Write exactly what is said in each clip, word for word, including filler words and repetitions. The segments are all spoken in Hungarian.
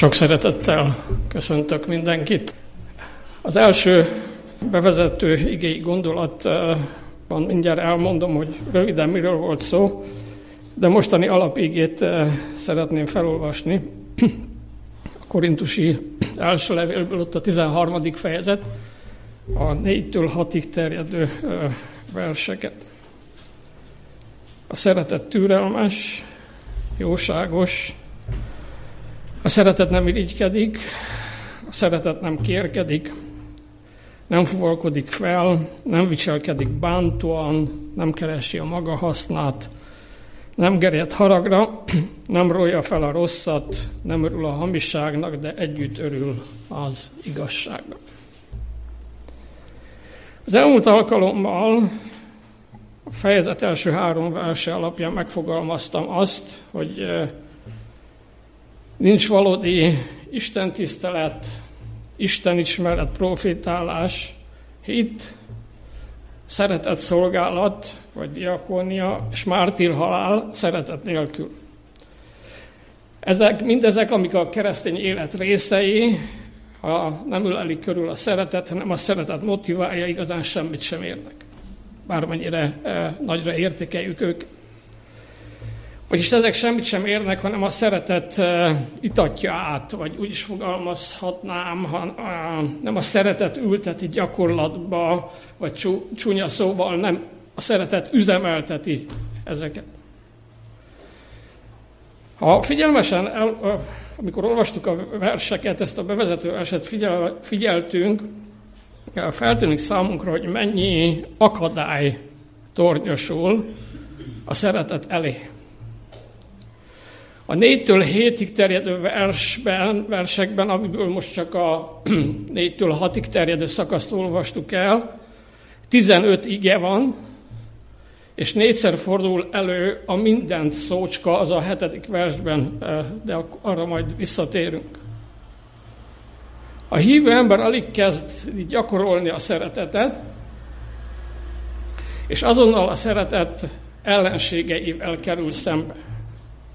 Sok szeretettel köszöntök mindenkit. Az első bevezető igéi gondolatban mindjárt elmondom, hogy röviden miről volt szó, de mostani alapigét szeretném felolvasni. A korintusi első levélből, ott a tizenharmadik fejezet, a négytől hatig terjedő verseket. A szeretet türelmes, jóságos, a szeretet nem irigykedik, a szeretet nem kérkedik, nem fuvalkodik fel, nem viselkedik bántóan, nem keresi a maga hasznát, nem gerjed haragra, nem rója fel a rosszat, nem örül a hamiságnak, de együtt örül az igazságnak. Az elmúlt alkalommal a fejezet első három verse alapján megfogalmaztam azt, hogy nincs valódi istentisztelet, istenismeret, profétálás, hit, szeretett szolgálat, vagy diakónia és mártírhalál szeretet nélkül. Ezek, mindezek, amik a keresztény élet részei, ha nem ülelik körül a szeretet, hanem a szeretet motiválja, igazán semmit sem érnek. Bármennyire eh, nagyra értékeljük őket. Vagyis ezek semmit sem érnek, hanem a szeretet eh, itatja át, vagy úgy is fogalmazhatnám, ha, eh, nem a szeretet ülteti gyakorlatba, vagy csú, csúnya szóval, nem a szeretet üzemelteti ezeket. Ha figyelmesen, el, amikor olvastuk a verseket, ezt a bevezető verset figyel, figyeltünk, feltűnik számunkra, hogy mennyi akadály tornyosul a szeretet elé. A négytől hétig terjedő versben, versekben, amiből most csak a négytől hatig terjedő szakaszt olvastuk el, tizenöt ige van, és négyszer fordul elő a mindent szócska, az a hetedik versben, de arra majd visszatérünk. A hívő ember alig kezd gyakorolni a szeretetet, és azonnal a szeretet ellenségeivel kerül szembe,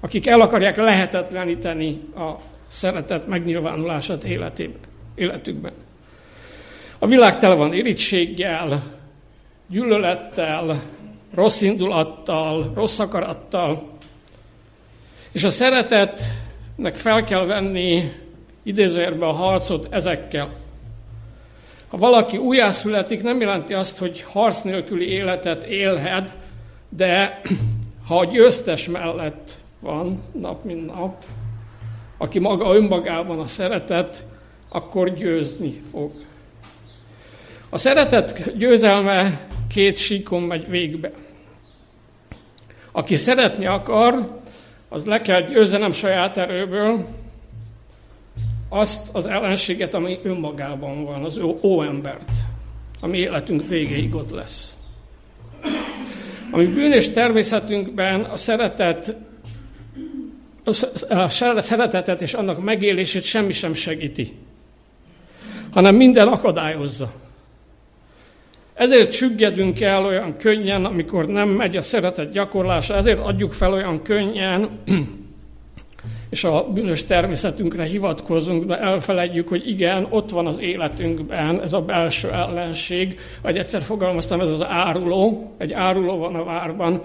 akik el akarják lehetetleníteni a szeretet megnyilvánulását életében, életükben. A világ tele van irigységgel, gyűlölettel, rossz indulattal, rossz akarattal, és a szeretetnek fel kell venni idézőjelben a harcot ezekkel. Ha valaki újjászületik, nem jelenti azt, hogy harc nélküli életet élhet, de ha a győztes mellett van nap mint nap, aki maga önmagában a szeretet, akkor győzni fog. A szeretet győzelme két síkon megy végbe. Aki szeretni akar, az le kell győzze nem saját erőből azt az ellenséget, ami önmagában van, az óembert, ami életünk végéig ott lesz. Ami bűnös természetünkben a szeretet, a szeretetet és annak megélését semmi sem segíti, hanem minden akadályozza. Ezért csüggedünk el olyan könnyen, amikor nem megy a szeretet gyakorlása, ezért adjuk fel olyan könnyen, és a bűnös természetünkre hivatkozunk, de elfeledjük, hogy igen, ott van az életünkben ez a belső ellenség, vagy egyszer fogalmaztam, ez az áruló, egy áruló van a várban,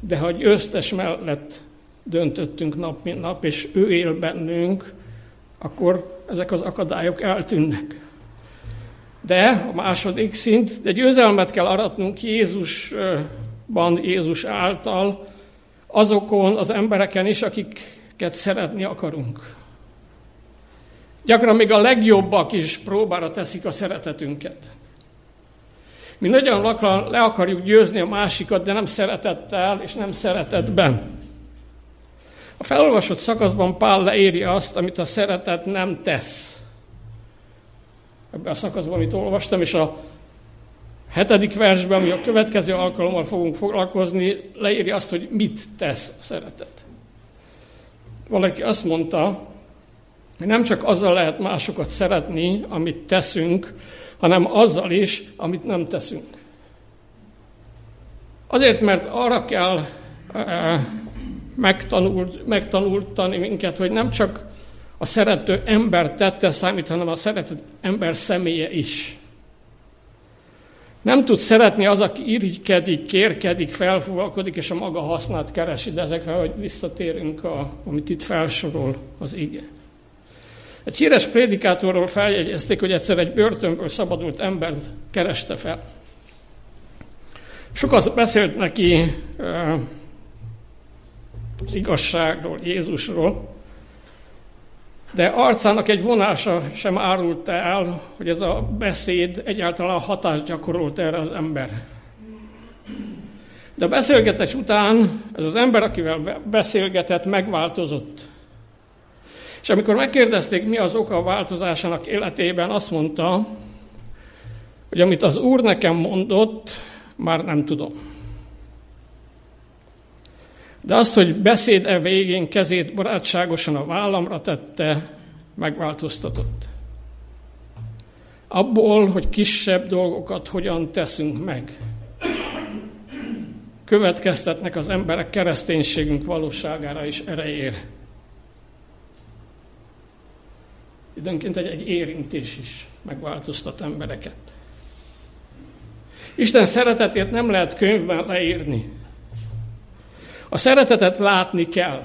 de ha győztes mellett döntöttünk nap mint nap, és ő él bennünk, akkor ezek az akadályok eltűnnek. De a második szint, de győzelmet kell aratnunk Jézusban, Jézus által, azokon az embereken is, akiket szeretni akarunk. Gyakran még a legjobbak is próbára teszik a szeretetünket. Mi nagyon lakran le akarjuk győzni a másikat, de nem szeretettel és nem szeretetben. A felolvasott szakaszban Pál leírja azt, amit a szeretet nem tesz. Ebben a szakaszban, amit olvastam, és a hetedik versben, ami a következő alkalommal fogunk foglalkozni, leírja azt, hogy mit tesz a szeretet. Valaki azt mondta, hogy nem csak azzal lehet másokat szeretni, amit teszünk, hanem azzal is, amit nem teszünk. Azért, mert arra kell e, megtanultani minket, hogy nem csak a szerető ember tette számít, hanem a szeretett ember személye is. Nem tud szeretni az, aki irigykedik, kérkedik, felfúvalkodik, és a maga hasznát keresi, de ezekre, hogy visszatérünk, a, amit itt felsorol az ige. Egy híres prédikátorról feljegyezték, hogy egyszer egy börtönből szabadult embert kereste fel. Sokat beszélt neki uh, az igazságról, Jézusról, de arcának egy vonása sem árulta el, hogy ez a beszéd egyáltalán hatást gyakorolt erre az ember. De a beszélgetés után ez az ember, akivel beszélgetett, megváltozott. És amikor megkérdezték, mi az oka a változásának életében, azt mondta, hogy amit az Úr nekem mondott, már nem tudom. De azt, hogy beszéde végén kezét barátságosan a vállamra tette, megváltoztatott. Abból, hogy kisebb dolgokat hogyan teszünk meg, következtetnek az emberek kereszténységünk valóságára és erejére. Időnként egy, egy érintés is megváltoztat embereket. Isten szeretetét nem lehet könyvben leírni. A szeretetet látni kell.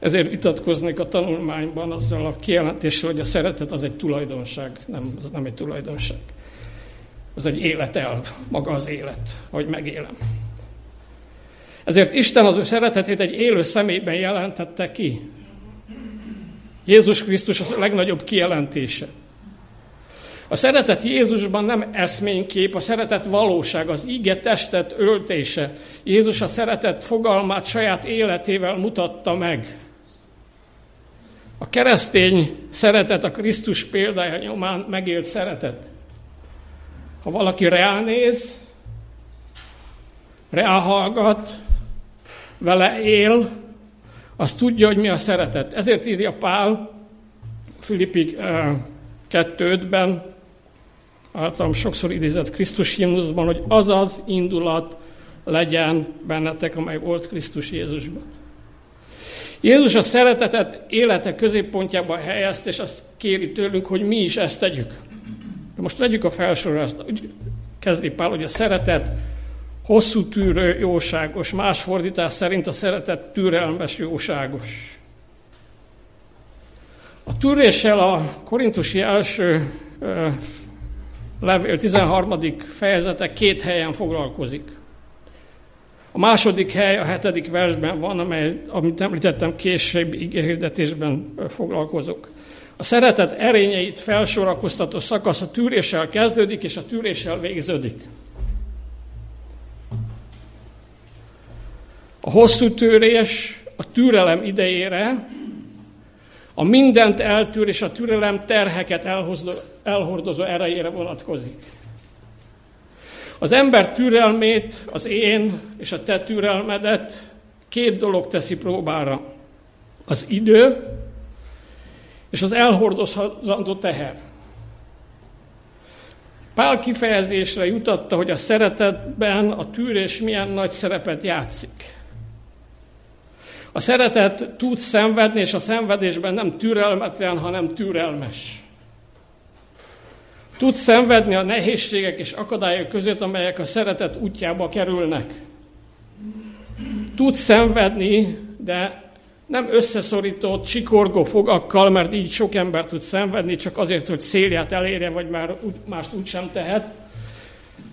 Ezért vitatkoznék a tanulmányban azzal a kijelentéssel, hogy a szeretet az egy tulajdonság. Nem, az nem egy tulajdonság. Az egy életelv, maga az élet, ahogy megélem. Ezért Isten az ő szeretetét egy élő személyben jelentette ki. Jézus Krisztus az a legnagyobb kijelentése. A szeretet Jézusban nem eszménykép, a szeretet valóság, az ige testet öltése. Jézus a szeretet fogalmát saját életével mutatta meg. A keresztény szeretet a Krisztus példája nyomán megélt szeretet. Ha valaki reálnéz, reálhallgat, vele él, az tudja, hogy mi a szeretet. Ezért írja Pál Filippi kettő ötben, általam sokszor idézett Krisztus himnuszban, hogy az az indulat legyen bennetek, amely volt Krisztus Jézusban. Jézus a szeretetet élete középpontjába helyezte, és azt kéri tőlünk, hogy mi is ezt tegyük. De most tegyük a felsorolást. Úgy kezdi Pál, hogy a szeretet hosszú tűrő, jóságos. Más fordítás szerint a szeretet türelmes, jóságos. A tűréssel a korintusi első ö, levél tizenharmadik fejezete két helyen foglalkozik. A második hely a hetedik versben van, amely, amit említettem, később igehirdetésben foglalkozok. A szeretet erényeit felsorakoztató szakasz a tűréssel kezdődik, és a tűréssel végződik. A hosszú tűrés a türelem idejére, a mindent eltűr és a türelem terheket elhozó, elhordozó erejére vonatkozik. Az ember türelmét, az én és a te türelmedet két dolog teszi próbára. Az idő és az elhordozható teher. Pál kifejezésre jutatta, hogy a szeretetben a tűrés milyen nagy szerepet játszik. A szeretet tud szenvedni, és a szenvedésben nem türelmetlen, hanem türelmes. Tud szenvedni a nehézségek és akadályok között, amelyek a szeretet útjába kerülnek. Tud szenvedni, de nem összeszorított, csikorgó fogakkal, mert így sok ember tud szenvedni, csak azért, hogy célját elérje, vagy már mást úgysem tehet.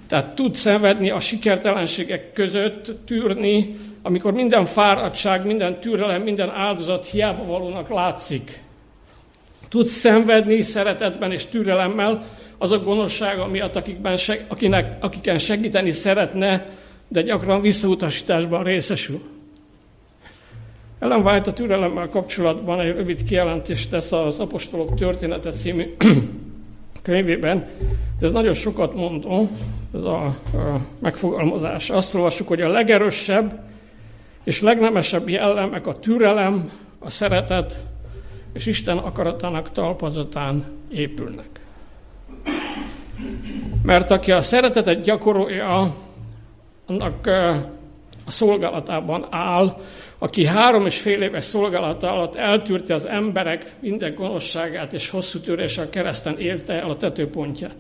Tehát tud szenvedni a sikertelenségek között, tűrni, amikor minden fáradtság, minden türelem, minden áldozat hiába valónak látszik. Tud szenvedni szeretetben és türelemmel azok gonoszsága miatt, akikben, akinek, akiken segíteni szeretne, de gyakran visszautasításban részesül. Ellen White a türelemmel kapcsolatban egy rövid kijelentést tesz az Apostolok története című könyvében. Ez nagyon sokat mondó, ez a, a megfogalmazás. Azt olvassuk, hogy a legerősebb és legnemesebb jellemek a türelem, a szeretet és Isten akaratának talpazatán épülnek. Mert aki a szeretetet gyakorolja, annak a szolgálatában áll, aki három és fél éves szolgálata alatt eltűrte az emberek minden gonoszságát, és hosszú töréssel kereszten érte el a tetőpontját.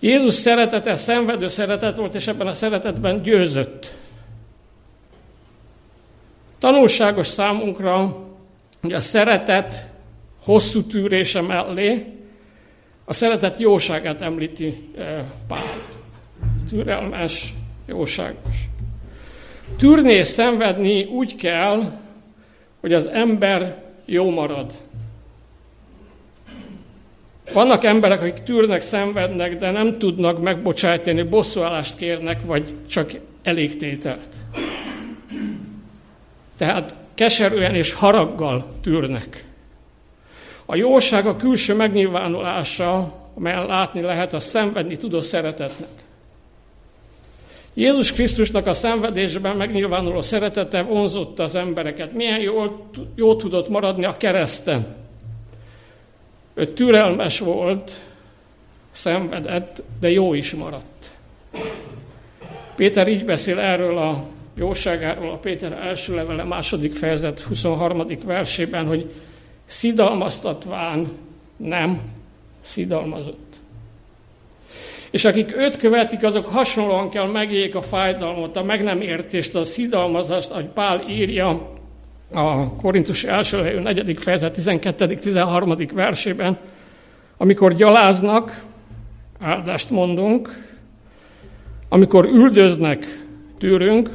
Jézus szeretete szenvedő szeretet volt, és ebben a szeretetben győzött. Tanulságos számunkra, hogy a szeretet hosszú tűrése mellé a szeretet jóságát említi Pál. Türelmes, jóságos. Tűrni és szenvedni úgy kell, hogy az ember jó marad. Vannak emberek, akik tűrnek, szenvednek, de nem tudnak megbocsájtani, bosszúállást kérnek, vagy csak elégtételt. Tehát keserűen és haraggal tűrnek. A jóság a külső megnyilvánulása, amelyen látni lehet, a szenvedni tudó szeretetnek. Jézus Krisztusnak a szenvedésben megnyilvánuló szeretete vonzotta az embereket. Milyen jól, jól tudott maradni a kereszten. Ő türelmes volt, szenvedett, de jó is maradt. Péter így beszél erről a jóságáról, a Péter első levele, második fejezet, huszonharmadik versében, hogy szidalmaztatván nem szidalmazott. És akik őt követik, azok hasonlóan kell megéljék a fájdalmat, a meg nem értést, a szidalmazást, ahogy Pál írja a Korintus első levél negyedik fejezet tizenkettedik-tizenharmadik versében, amikor gyaláznak, áldást mondunk, amikor üldöznek, tűrünk,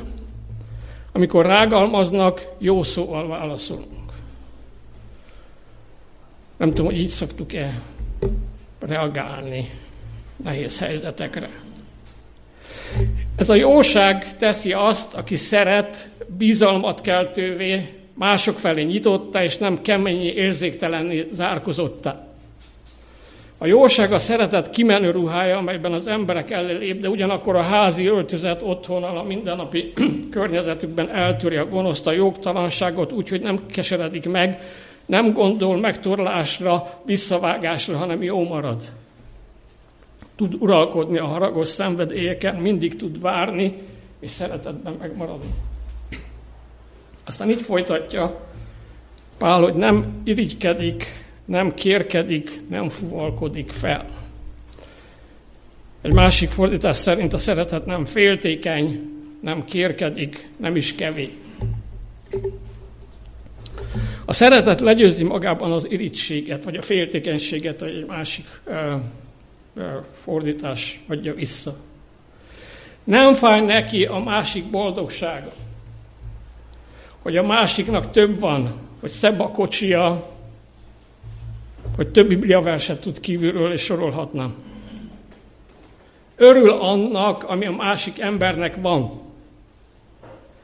amikor rágalmaznak, jó szóval válaszolunk. Nem tudom, hogy így szoktuk-e reagálni nehéz helyzetekre. Ez a jóság teszi azt, aki szeret, bizalmat keltővé, mások felé nyitottá, és nem kemény, érzéktelenné zárkozottá. A jóság a szeretet kimenő ruhája, amelyben az emberek elé lép, de ugyanakkor a házi öltözet otthonal a mindennapi környezetükben eltűri a gonoszt, a jogtalanságot, úgyhogy nem keseredik meg, nem gondol megtorlásra, visszavágásra, hanem jó marad. Tud uralkodni a haragos szenvedélyeken, mindig tud várni, és szeretetben megmaradni. Aztán így folytatja Pál, hogy nem irigykedik, nem kérkedik, nem fuvalkodik fel. Egy másik fordítás szerint a szeretet nem féltékeny, nem kérkedik, nem is kevés. A szeretet legyőzi magában az irigységet, vagy a féltékenységet, vagy egy másik ö, ö, fordítás adja vissza. Nem fáj neki a másik boldogsága, hogy a másiknak több van, hogy szebb a kocsia, hogy több bibliaverset tud kívülről, és sorolhatnám. Örül annak, ami a másik embernek van.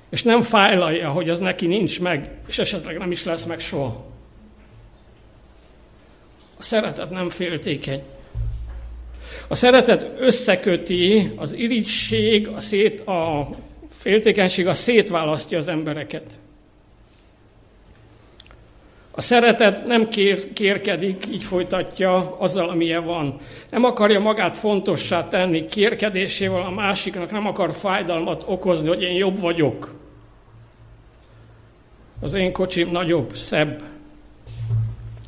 És nem fájlalja, hogy az neki nincs meg, és esetleg nem is lesz meg soha. A szeretet nem féltékeny. A szeretet összeköti, az irigység, a, szét, a féltékenység, a szétválasztja az embereket. A szeretet nem kér, kérkedik, így folytatja, azzal, amilyen van. Nem akarja magát fontossá tenni kérkedésével a másiknak, nem akar fájdalmat okozni, hogy én jobb vagyok. Az én kocsim nagyobb, szebb.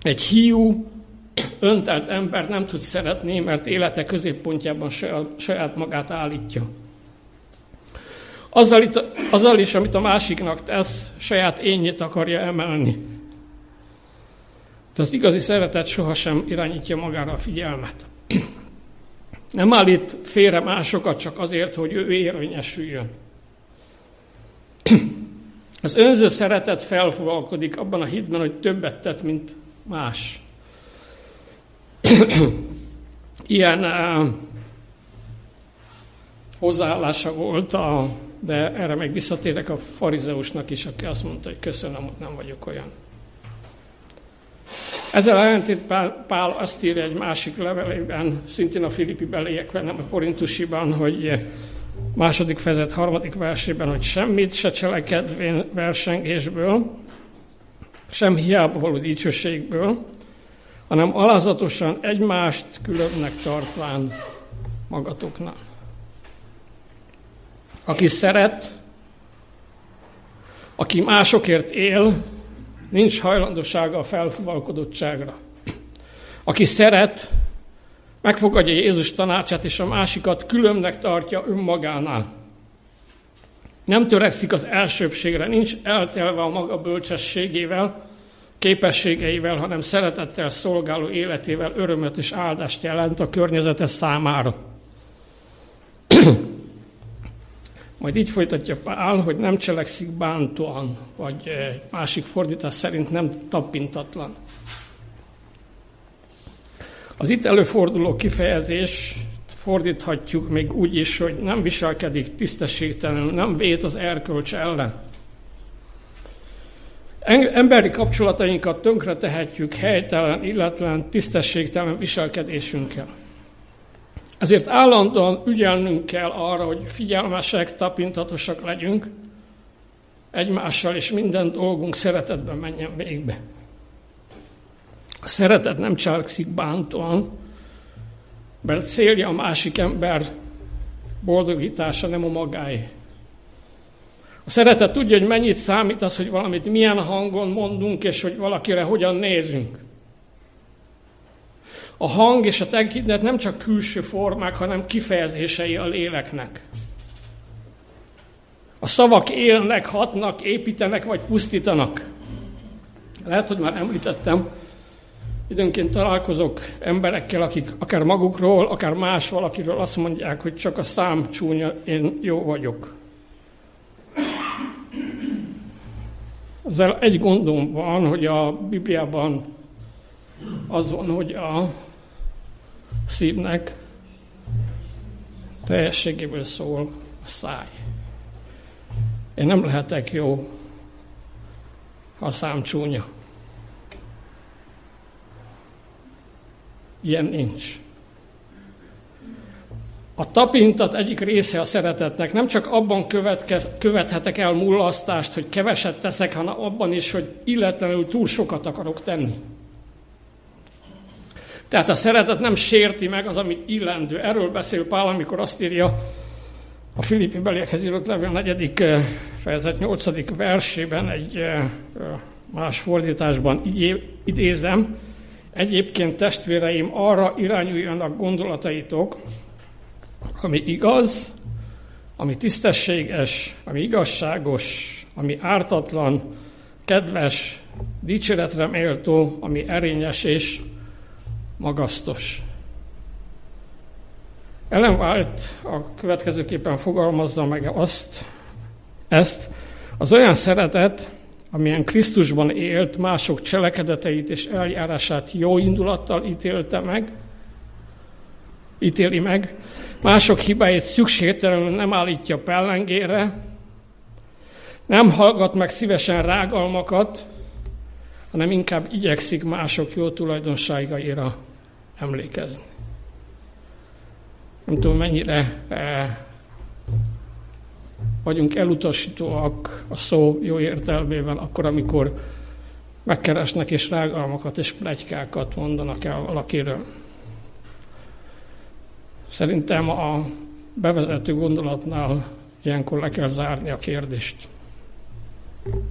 Egy hiú, öntelt ember nem tud szeretni, mert élete középpontjában saját magát állítja. Azzal, itt, azzal is, amit a másiknak tesz, saját énjét akarja emelni. De az igazi szeretet sohasem irányítja magára a figyelmet. Nem állít félre másokat csak azért, hogy ő érvényesüljön. Az önző szeretet felfogalkodik abban a hitben, hogy többet tett, mint más. Ilyen uh, hozzáállása volt, a, de erre még visszatérek a farizeusnak is, aki azt mondta, hogy köszönöm, hogy nem vagyok olyan. Ezzel ellentétben Pál azt írja egy másik levelében, szintén a Filippi beliekben, nem a Korintusiban, hogy második fejezet harmadik versében, hogy semmit se cselekedvén versengésből, sem hiába való dicsőségből, hanem alázatosan egymást különbnek tartván magatoknál. aki szeret, aki másokért él, nincs hajlandósága a felfúvalkodottságra. Aki szeret, megfogadja Jézus tanácsát, és a másikat különbnek tartja önmagánál. Nem törekszik az elsőbbségre, nincs eltelve a maga bölcsességével, képességeivel, hanem szeretettel szolgáló életével örömet és áldást jelent a környezete számára. Majd így folytatja Pál, hogy nem cselekszik bántóan, vagy egy másik fordítás szerint nem tapintatlan. Az itt előforduló kifejezést fordíthatjuk még úgy is, hogy nem viselkedik tisztességtelenül, nem vét az erkölcs ellen. Emberi kapcsolatainkat tönkretehetjük helytelen, illetlen, tisztességtelen viselkedésünkkel. Ezért állandóan ügyelnünk kell arra, hogy figyelmesek, tapintatosak legyünk egymással, és minden dolgunk szeretetben menjen végbe. A szeretet nem cselekszik bántóan, mert célja a másik ember boldogítása, nem a magáé. A szeretet tudja, hogy mennyit számít az, hogy valamit milyen hangon mondunk, és hogy valakire hogyan nézünk. A hang és a tekintet nem csak külső formák, hanem kifejezései a léleknek. A szavak élnek, hatnak, építenek vagy pusztítanak. Lehet, hogy már említettem, időnként találkozok emberekkel, akik akár magukról, akár más valakiről azt mondják, hogy csak a szám csúnya, én jó vagyok. Ezzel egy gondom van, hogy a Bibliában az van, hogy a szívnek teljességéből szól a száj. Én nem lehetek jó, ha a szám csúnya. Ilyen nincs. A tapintat egyik része a szeretetnek. Nem csak abban következ, követhetek el mulasztást, hogy keveset teszek, hanem abban is, hogy illetlenül túl sokat akarok tenni. Tehát a szeretet nem sérti meg az, amit illendő. Erről beszél Pál, amikor azt írja a Filippi beliekhez írott levél negyedik fejezet nyolcadik versében, egy más fordításban idézem. Egyébként testvéreim, arra irányuljanak gondolataitok, ami igaz, ami tisztességes, ami igazságos, ami ártatlan, kedves, dicséretre méltó, ami erényes és magasztos. Ellen White a következőképpen fogalmazza meg azt, ezt, az olyan szeretet, amilyen Krisztusban élt, mások cselekedeteit és eljárását jó indulattal ítélte meg, ítéli meg, mások hibáit szükségtelenül nem állítja pellengére, nem hallgat meg szívesen rágalmakat, hanem inkább igyekszik mások jó tulajdonságaira emlékezni. Nem tudom, mennyire eh, vagyunk elutasítóak a szó jó értelmében, akkor, amikor megkeresnek és rágalmakat és pletykákat mondanak el valakiről. Szerintem a bevezető gondolatnál ilyenkor le kell zárni a kérdést,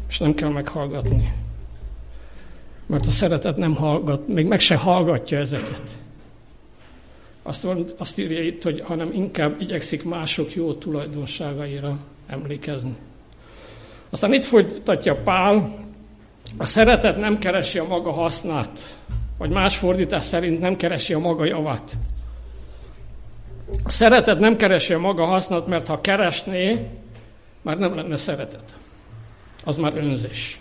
és nem kell meghallgatni, mert a szeretet nem hallgat, még meg se hallgatja ezeket. Azt, azt írja itt, hogy hanem inkább igyekszik mások jó tulajdonságaira emlékezni. Aztán itt folytatja Pál, a szeretet nem keresi a maga hasznát, vagy más fordítás szerint nem keresi a maga javát. A szeretet nem keresi a maga hasznát, mert ha keresné, már nem lenne szeretet. Az már önzés.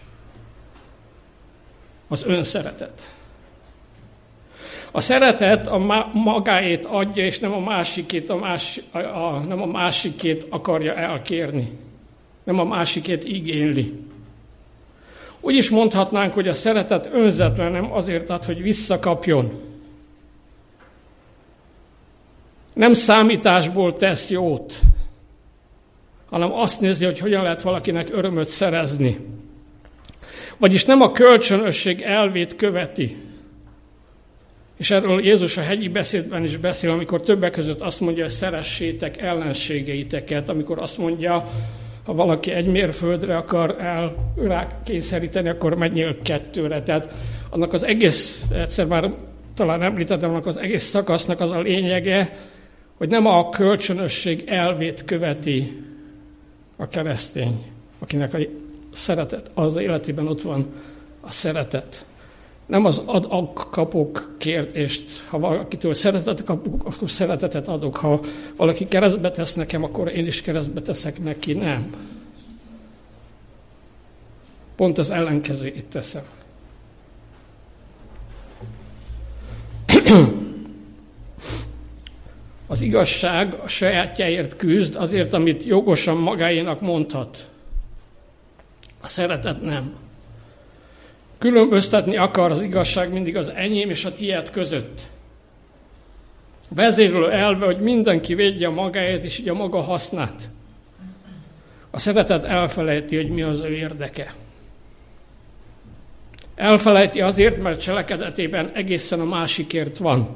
Az önszeretet. A szeretet a magáét adja, és nem a másikét, a más, a, a, nem a másikét akarja elkérni. Nem a másikét igényli. Úgy is mondhatnánk, hogy a szeretet önzetlen, nem azért ad, hogy visszakapjon. Nem számításból tesz jót, hanem azt nézi, hogy hogyan lehet valakinek örömöt szerezni. Vagyis nem a kölcsönösség elvét követi, És erről Jézus a hegyi beszédben is beszél, amikor többek között azt mondja, hogy szeressétek ellenségeiteket, amikor azt mondja, ha valaki egy mérföldre akar el rákényszeríteni, akkor menjél kettőre. Tehát annak az egész, egyszer már talán említettem, annak az egész szakasznak az a lényege, hogy nem a kölcsönösség elvét követi a keresztény, akinek a szeretet, az életében ott van a szeretet. Nem az ad-ak kapok kérdést, ha valakitől szeretetet kapok, akkor szeretetet adok. Ha valaki keresztbe tesz nekem, akkor én is keresztbe teszek neki. Nem. Pont az ellenkezőjét teszem. Az igazság a sajátjáért küzd, azért, amit jogosan magáénak mondhat. A szeretet nem. Különböztetni akar az igazság mindig az enyém és a tiéd között. Vezérlő elve, hogy mindenki védje magáét és így a maga hasznát. A szeretet elfelejti, hogy mi az ő érdeke. Elfelejti azért, mert cselekedetében egészen a másikért van.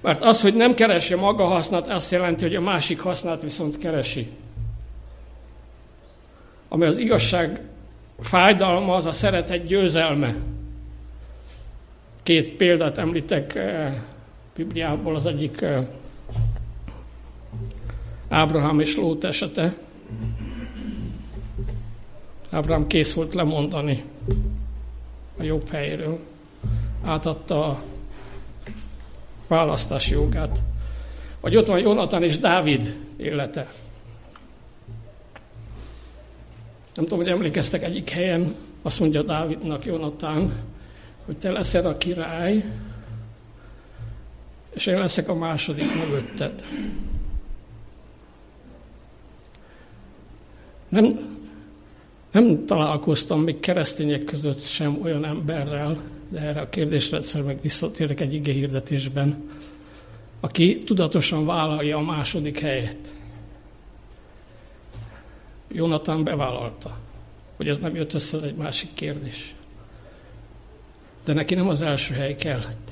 Mert az, hogy nem keresi maga hasznát, azt jelenti, hogy a másik hasznát viszont keresi. Ami az igazság fájdalma, az a szeretet győzelme. Két példát említek Bibliából, az egyik Ábrahám és Lót esete. Ábrahám kész volt lemondani a jobb helyéről. Átadta a választási jogát. Vagy ott van Jónatán és Dávid élete. Nem tudom, hogy emlékeztek, egyik helyen azt mondja Dávidnak Jónatán, hogy te leszel a király, és én leszek a második mögötted. Nem, nem találkoztam még keresztények között sem olyan emberrel, de erre a kérdésre egyszer meg visszatérek egy igehirdetésben, aki tudatosan vállalja a második helyet. Jónatán bevállalta, hogy ez nem jött össze, ez egy másik kérdés. De neki nem az első hely kellett.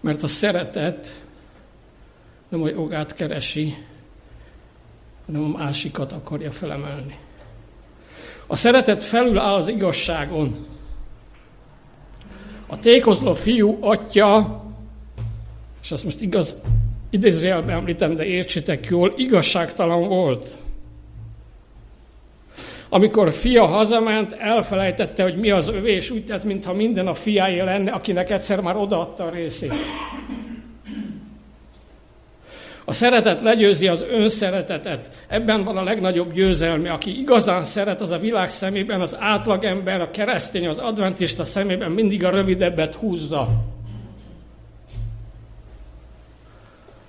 Mert a szeretet nem a jogát keresi, hanem a másikat akarja felemelni. A szeretet felül áll az igazságon. A tékozló fiú atya, és azt most igaz, idézőjelben említem, de értsétek jól, igazságtalan volt. Amikor fia hazament, elfelejtette, hogy mi az övé, és úgy tett, mintha minden a fiáé lenne, akinek egyszer már odaadta a részét. A szeretet legyőzi az önszeretetet. Ebben van a legnagyobb győzelme. Aki igazán szeret, az a világ szemében, az átlagember, a keresztény, az adventista szemében mindig a rövidebbet húzza.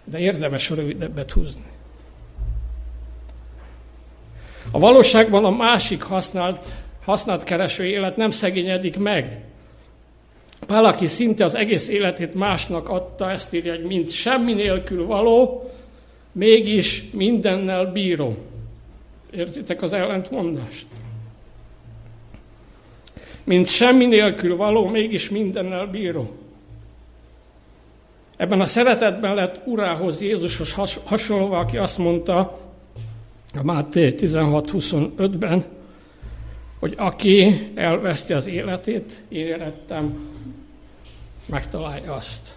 De érdemes a rövidebbet húzni. A valóságban a másik használt, használt kereső élet nem szegényedik meg. Pál, aki szinte az egész életét másnak adta, ezt írja, hogy mint semmi nélkül való, mégis mindennel bírom. Érzitek az ellentmondást? Mint semmi nélkül való, mégis mindennel bírom. Ebben a szeretetben lett urához, Jézushoz hasonlóan, aki azt mondta, a Máté tizenhat huszonötben, hogy aki elveszti az életét, én érettem, megtalálja azt.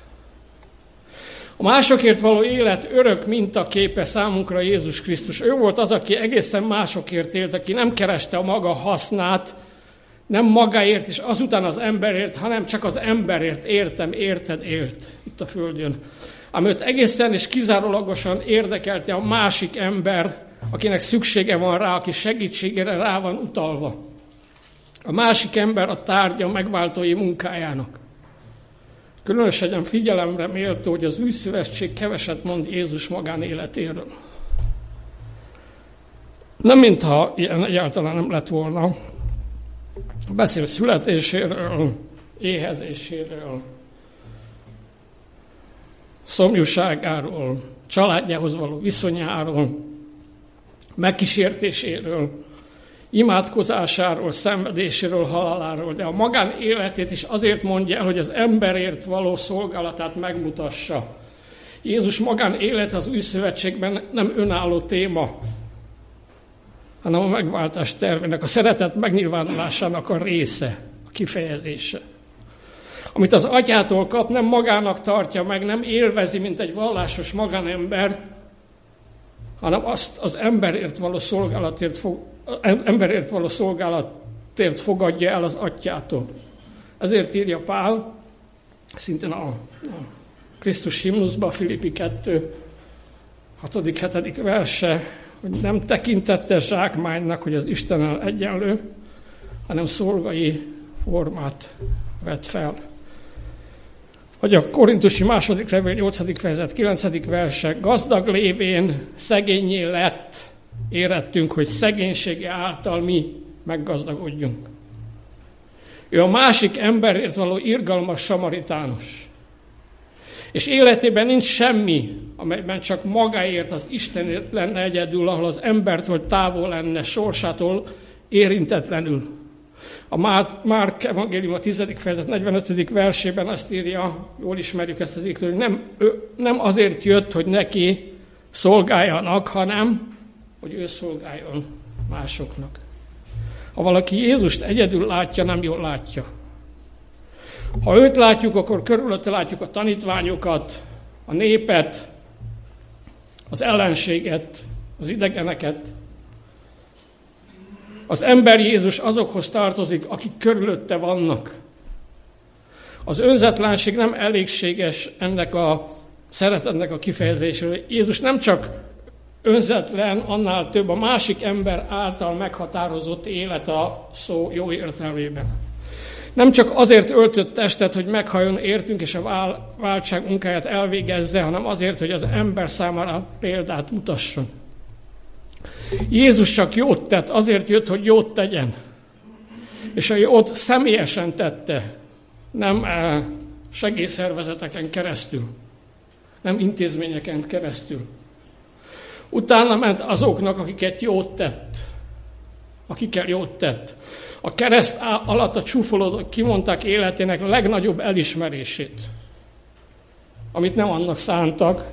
A másokért való élet örök mintaképe számunkra Jézus Krisztus. Ő volt az, aki egészen másokért élt, aki nem kereste a maga hasznát, nem magáért és azután az emberért, hanem csak az emberért értem, érted, élt itt a földön. Ami őt egészen és kizárólagosan érdekelte a másik ember, akinek szüksége van rá, aki segítségére rá van utalva. A másik ember a tárgya megváltói munkájának. Különösen figyelemre méltó, hogy az új szövetség keveset mond Jézus magánéletéről. Nem mintha ilyen egyáltalán nem lett volna. Beszél születéséről, éhezéséről, szomjúságáról, családjához való viszonyáról, megkísértéséről, imádkozásáról, szenvedéséről, haláláról, de a magánéletét is azért mondja el, hogy az emberért való szolgálatát megmutassa. Jézus magánélet az új szövetségben nem önálló téma, hanem a megváltás tervének, a szeretet megnyilvánulásának a része, a kifejezése. Amit az atyától kap, nem magának tartja meg, nem élvezi, mint egy vallásos magánember, hanem azt az emberért való szolgálatért fog, emberért való szolgálatért fogadja el az atyától. Ezért írja Pál, szintén a, a Krisztus himnuszban, Filippi kettő, hat-hetedik verse, hogy nem tekintette zsákmánynak, hogy az Istennel egyenlő, hanem szolgai formát vett fel. Vagy a korintusi második levél nyolcadik fejezet kilencedik verse, gazdag lévén szegényé lett, érettünk, hogy szegénysége által mi meggazdagodjunk. Ő a másik emberért való irgalmas samaritánus. És életében nincs semmi, amelyben csak magáért, az Istenért lenne egyedül, ahol az embertől távol lenne, sorsától érintetlenül. A Márk evangélium a tizedik fejezet negyvenötödik versében azt írja, jól ismerjük ezt az ígtől, hogy nem, ő, nem azért jött, hogy neki szolgáljanak, hanem hogy ő szolgáljon másoknak. Ha valaki Jézust egyedül látja, nem jól látja. Ha őt látjuk, akkor körülötte látjuk a tanítványokat, a népet, az ellenséget, az idegeneket. Az ember Jézus azokhoz tartozik, akik körülötte vannak. Az önzetlenség nem elégséges ennek a szeretetnek a kifejezésére. Jézus nem csak önzetlen, annál több, a másik ember által meghatározott élet a szó jó értelmében. Nem csak azért öltött testet, hogy meghajjon értünk és a váltság munkáját elvégezze, hanem azért, hogy az ember számára példát mutasson. Jézus csak jót tett, azért jött, hogy jót tegyen. És a jót személyesen tette, nem segélyszervezeteken keresztül, nem intézményeken keresztül. Utána ment azoknak, akiket jót tett, akikkel jót tett. A kereszt alatt a csúfolódók kimondták életének legnagyobb elismerését, amit nem annak szántak,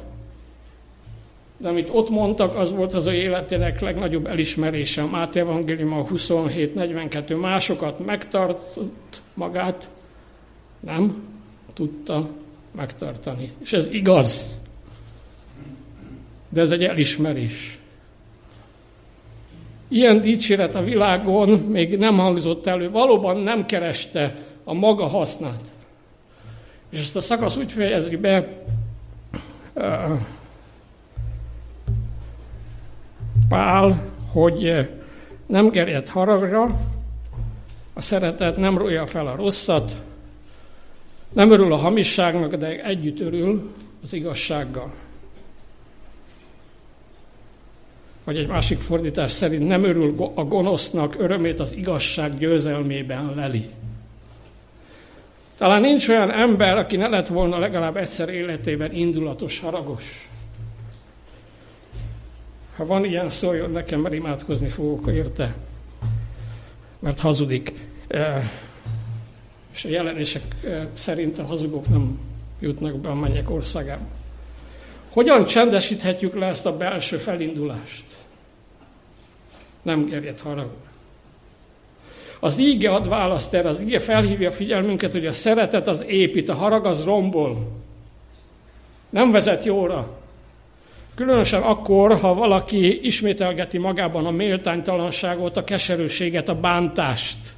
de amit ott mondtak, az volt az ő életének legnagyobb elismerése. A Máté evangélium a huszonhét negyvenkettő, másokat megtartott magát, nem tudta megtartani. És ez igaz, de ez egy elismerés. Ilyen dicséret a világon még nem hangzott elő, valóban nem kereste a maga hasznát. És ezt a szakasz úgy fejezi be uh, Pál, hogy nem gerjed haragra, a szeretet nem rója fel a rosszat, nem örül a hamisságnak, de együtt örül az igazsággal. Vagy egy másik fordítás szerint nem örül a gonosznak, örömét az igazság győzelmében leli. Talán nincs olyan ember, aki ne lett volna legalább egyszer életében indulatos, haragos. Ha van ilyen, szóljon nekem, mert imádkozni fogok érte, mert hazudik. És a jelenések szerint a hazugok nem jutnak be a mennyek országába. Hogyan csendesíthetjük le ezt a belső felindulást? Nem gerjed haragra. Az íge ad választ erre, az íge felhívja figyelmünket, hogy a szeretet az épít, a harag az rombol. Nem vezet jóra. Különösen akkor, ha valaki ismételgeti magában a méltánytalanságot, a keserűséget, a bántást.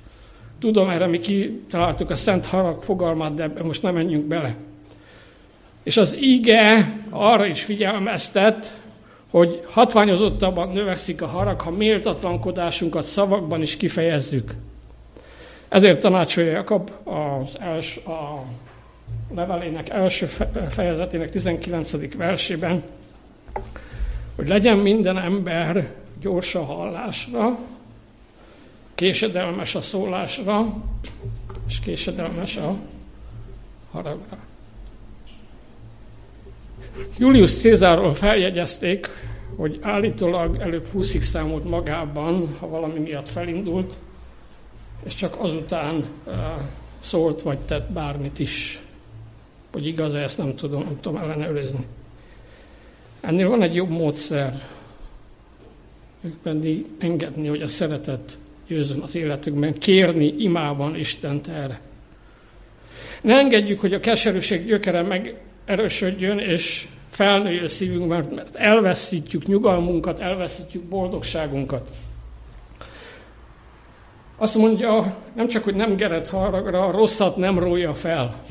Tudom, erre mi kitaláltuk a szent harag fogalmát, de most nem menjünk bele. És az ige arra is figyelmeztet, hogy hatványozottabban növekszik a harag, ha méltatlankodásunkat szavakban is kifejezzük. Ezért tanácsolja Jakab az els, a levelének első fejezetének tizenkilencedik versében, hogy legyen minden ember gyors a hallásra, késedelmes a szólásra, és késedelmes a haragra. Julius Cézárról feljegyezték, hogy állítólag előbb húszig számolt magában, ha valami miatt felindult, és csak azután szólt vagy tett bármit is. Hogy igaz-e, ezt nem tudom, nem tudom ellenőrizni. Ennél van egy jobb módszer, ők pedig engedni, hogy a szeretet győzzön az életükben, kérni imában Istent erre. Ne engedjük, hogy a keserűség gyökere megerősödjön, és felnőjön szívünkben, mert elveszítjük nyugalmunkat, elveszítjük boldogságunkat. Azt mondja, nem csak, hogy nem gered haragra, a rosszat nem rója fel.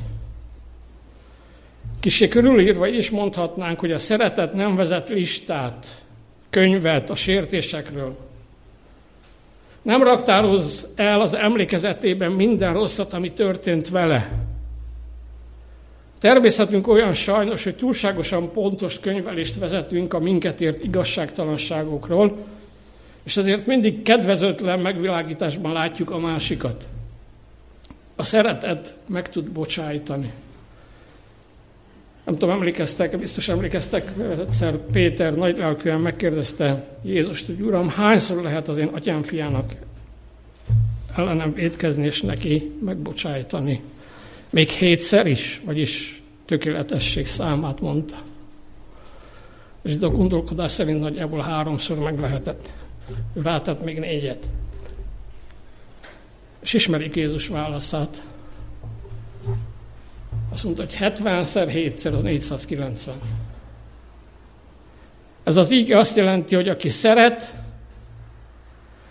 Kissé körülírva is mondhatnánk, hogy a szeretet nem vezet listát, könyvet a sértésekről. Nem raktároz el az emlékezetében minden rosszat, ami történt vele. Természetünk olyan sajnos, hogy túlságosan pontos könyvelést vezetünk a minket ért igazságtalanságokról, és ezért mindig kedvezőtlen megvilágításban látjuk a másikat. A szeretet meg tud bocsájtani. Nem tudom, emlékeztek, biztos emlékeztek, egyszer Péter nagylelkűen megkérdezte Jézust, hogy Uram, hányszor lehet az én atyám fiának ellenem vétkezni és neki megbocsájtani? Még hétszer is, vagyis tökéletesség számát mondta. És itt a gondolkodás szerint nagyjából háromszor meg lehetett. Ő rátett még négyet. És ismerik Jézus válaszát. Azt mondta, hogy hetvenszer hétszer, az négyszázkilencven. Ez az íge azt jelenti, hogy aki szeret,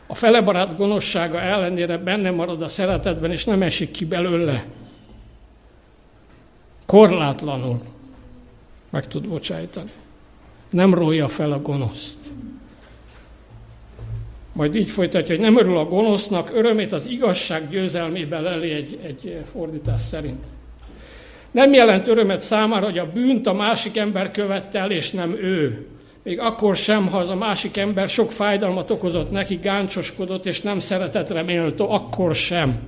a fele barát gonoszsága ellenére benne marad a szeretetben, és nem esik ki belőle. Korlátlanul meg tud bocsájtani. Nem rója fel a gonoszt. Majd így folytatja, hogy nem örül a gonosznak, örömét az igazság győzelmében leli egy, egy fordítás szerint. Nem jelent örömet számára, hogy a bűnt a másik ember követte el, és nem ő. Még akkor sem, ha az a másik ember sok fájdalmat okozott neki, gáncsoskodott, és nem szeretetre méltó, akkor sem.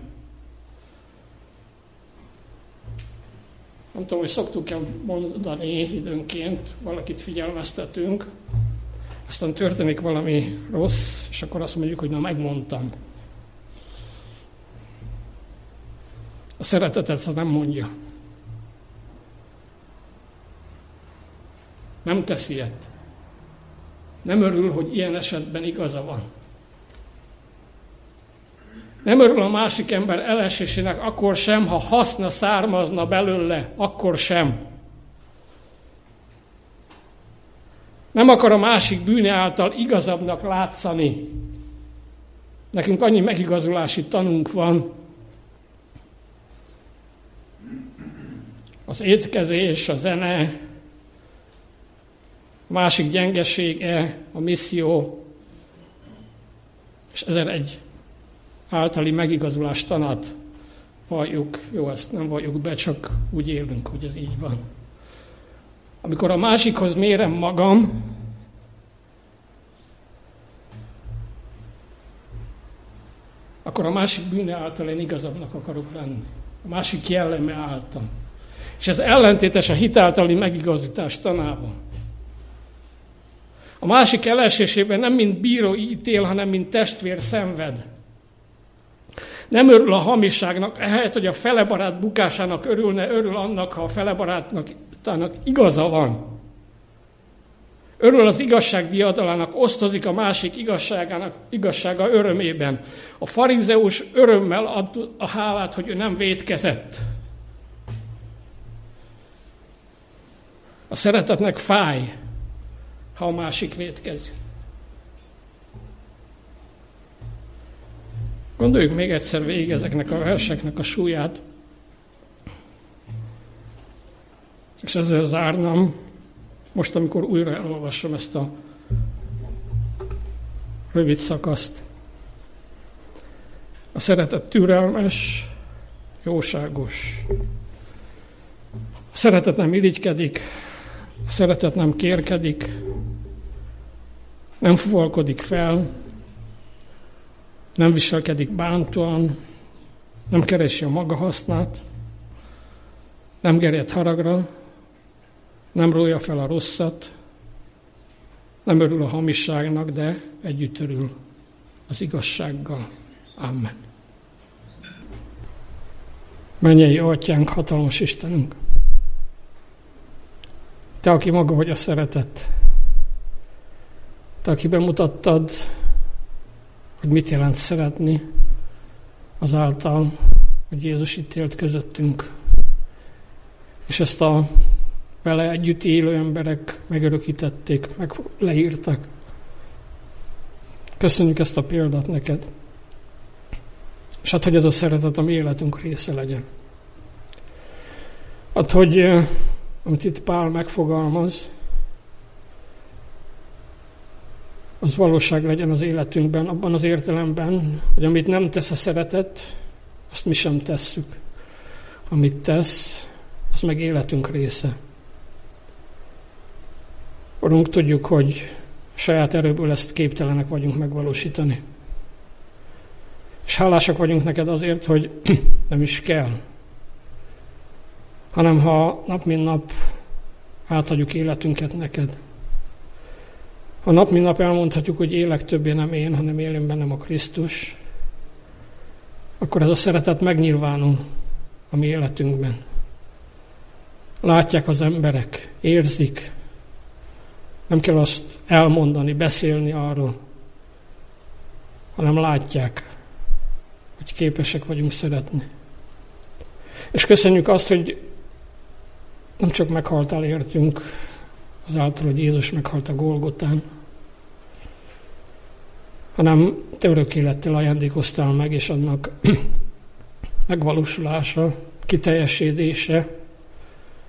Nem tudom, hogy szoktuk-e mondani időnként, valakit figyelmeztetünk, aztán történik valami rossz, és akkor azt mondjuk, hogy na, megmondtam. A szeretetet nem mondja. Nem tesz ilyet. Nem örül, hogy ilyen esetben igaza van. Nem örül a másik ember elesésének akkor sem, ha haszna származna belőle, akkor sem. Nem akar a másik bűne által igazabbnak látszani. Nekünk annyi megigazulási tanunk van. Az étkezés, a zene, a másik gyengesége, a misszió, és ezer egy általi megigazulás tanát valljuk. Jó, ezt nem valljuk be, csak úgy élünk, hogy ez így van. Amikor a másikhoz mérem magam, akkor a másik bűne által én igazabbnak akarok lenni. A másik jelleme által. És ez ellentétes a hitáltali megigazítás tanában. A másik elesésében nem mint bíró ítél, hanem mint testvér szenved. Nem örül a hamiságnak, ehelyett, hogy a felebarát bukásának örülne, örül annak, ha a felebarátnak igaza van. Örül az igazság diadalának, osztozik a másik igazságának, igazsága örömében. A farizeus örömmel ad a hálát, hogy ő nem vétkezett. A szeretetnek fáj, ha a másik vétkez. Gondoljuk még egyszer végig ezeknek a verseknek a súlyát. És ezzel zárnám, most amikor újra elolvasom ezt a rövid szakaszt. A szeretet türelmes, jóságos. A szeretet nem irigykedik, a szeretet nem kérkedik, nem fuvalkodik fel, nem viselkedik bántóan, nem keresi a maga hasznát, nem gerjed haragra, nem rója fel a rosszat, Nem örül a hamisságnak, de együtt örül az igazsággal. Amen. Mennyei Atyánk, hatalmas Istenünk! Te, aki maga vagy a szeretet, Te, aki bemutattad, hogy mit jelent szeretni, azáltal, hogy Jézus itt élt közöttünk, és ezt a vele együtt élő emberek megörökítették, meg leírtak. Köszönjük ezt a példát neked, és hát, hogy ez a szeretet a mi életünk része legyen. Hát, hogy amit itt Pál megfogalmaz, az valóság legyen az életünkben, abban az értelemben, hogy amit nem tesz a szeretet, azt mi sem tesszük. Amit tesz, az meg életünk része. Urunk, tudjuk, hogy saját erőből ezt képtelenek vagyunk megvalósítani. És hálásak vagyunk neked azért, hogy nem is kell, hanem ha nap mint nap átadjuk életünket neked. Ha nap mint nap elmondhatjuk, hogy élek többé nem én, hanem éljen bennem a Krisztus, akkor ez a szeretet megnyilvánul a mi életünkben. Látják az emberek, érzik, nem kell azt elmondani, beszélni arról, hanem látják, hogy képesek vagyunk szeretni. És köszönjük azt, hogy nem csak meghaltál értünk, azáltal, hogy Jézus meghalt a Golgotán, hanem te örök élettel ajándékoztál meg, és annak megvalósulása, kiteljesedése,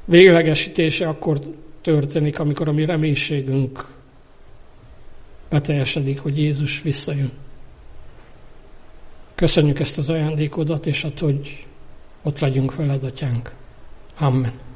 véglegesítése akkor történik, amikor a mi reménységünk beteljesedik, hogy Jézus visszajön. Köszönjük ezt az ajándékodat, és hát, hogy ott legyünk veled, Atyánk. Amen.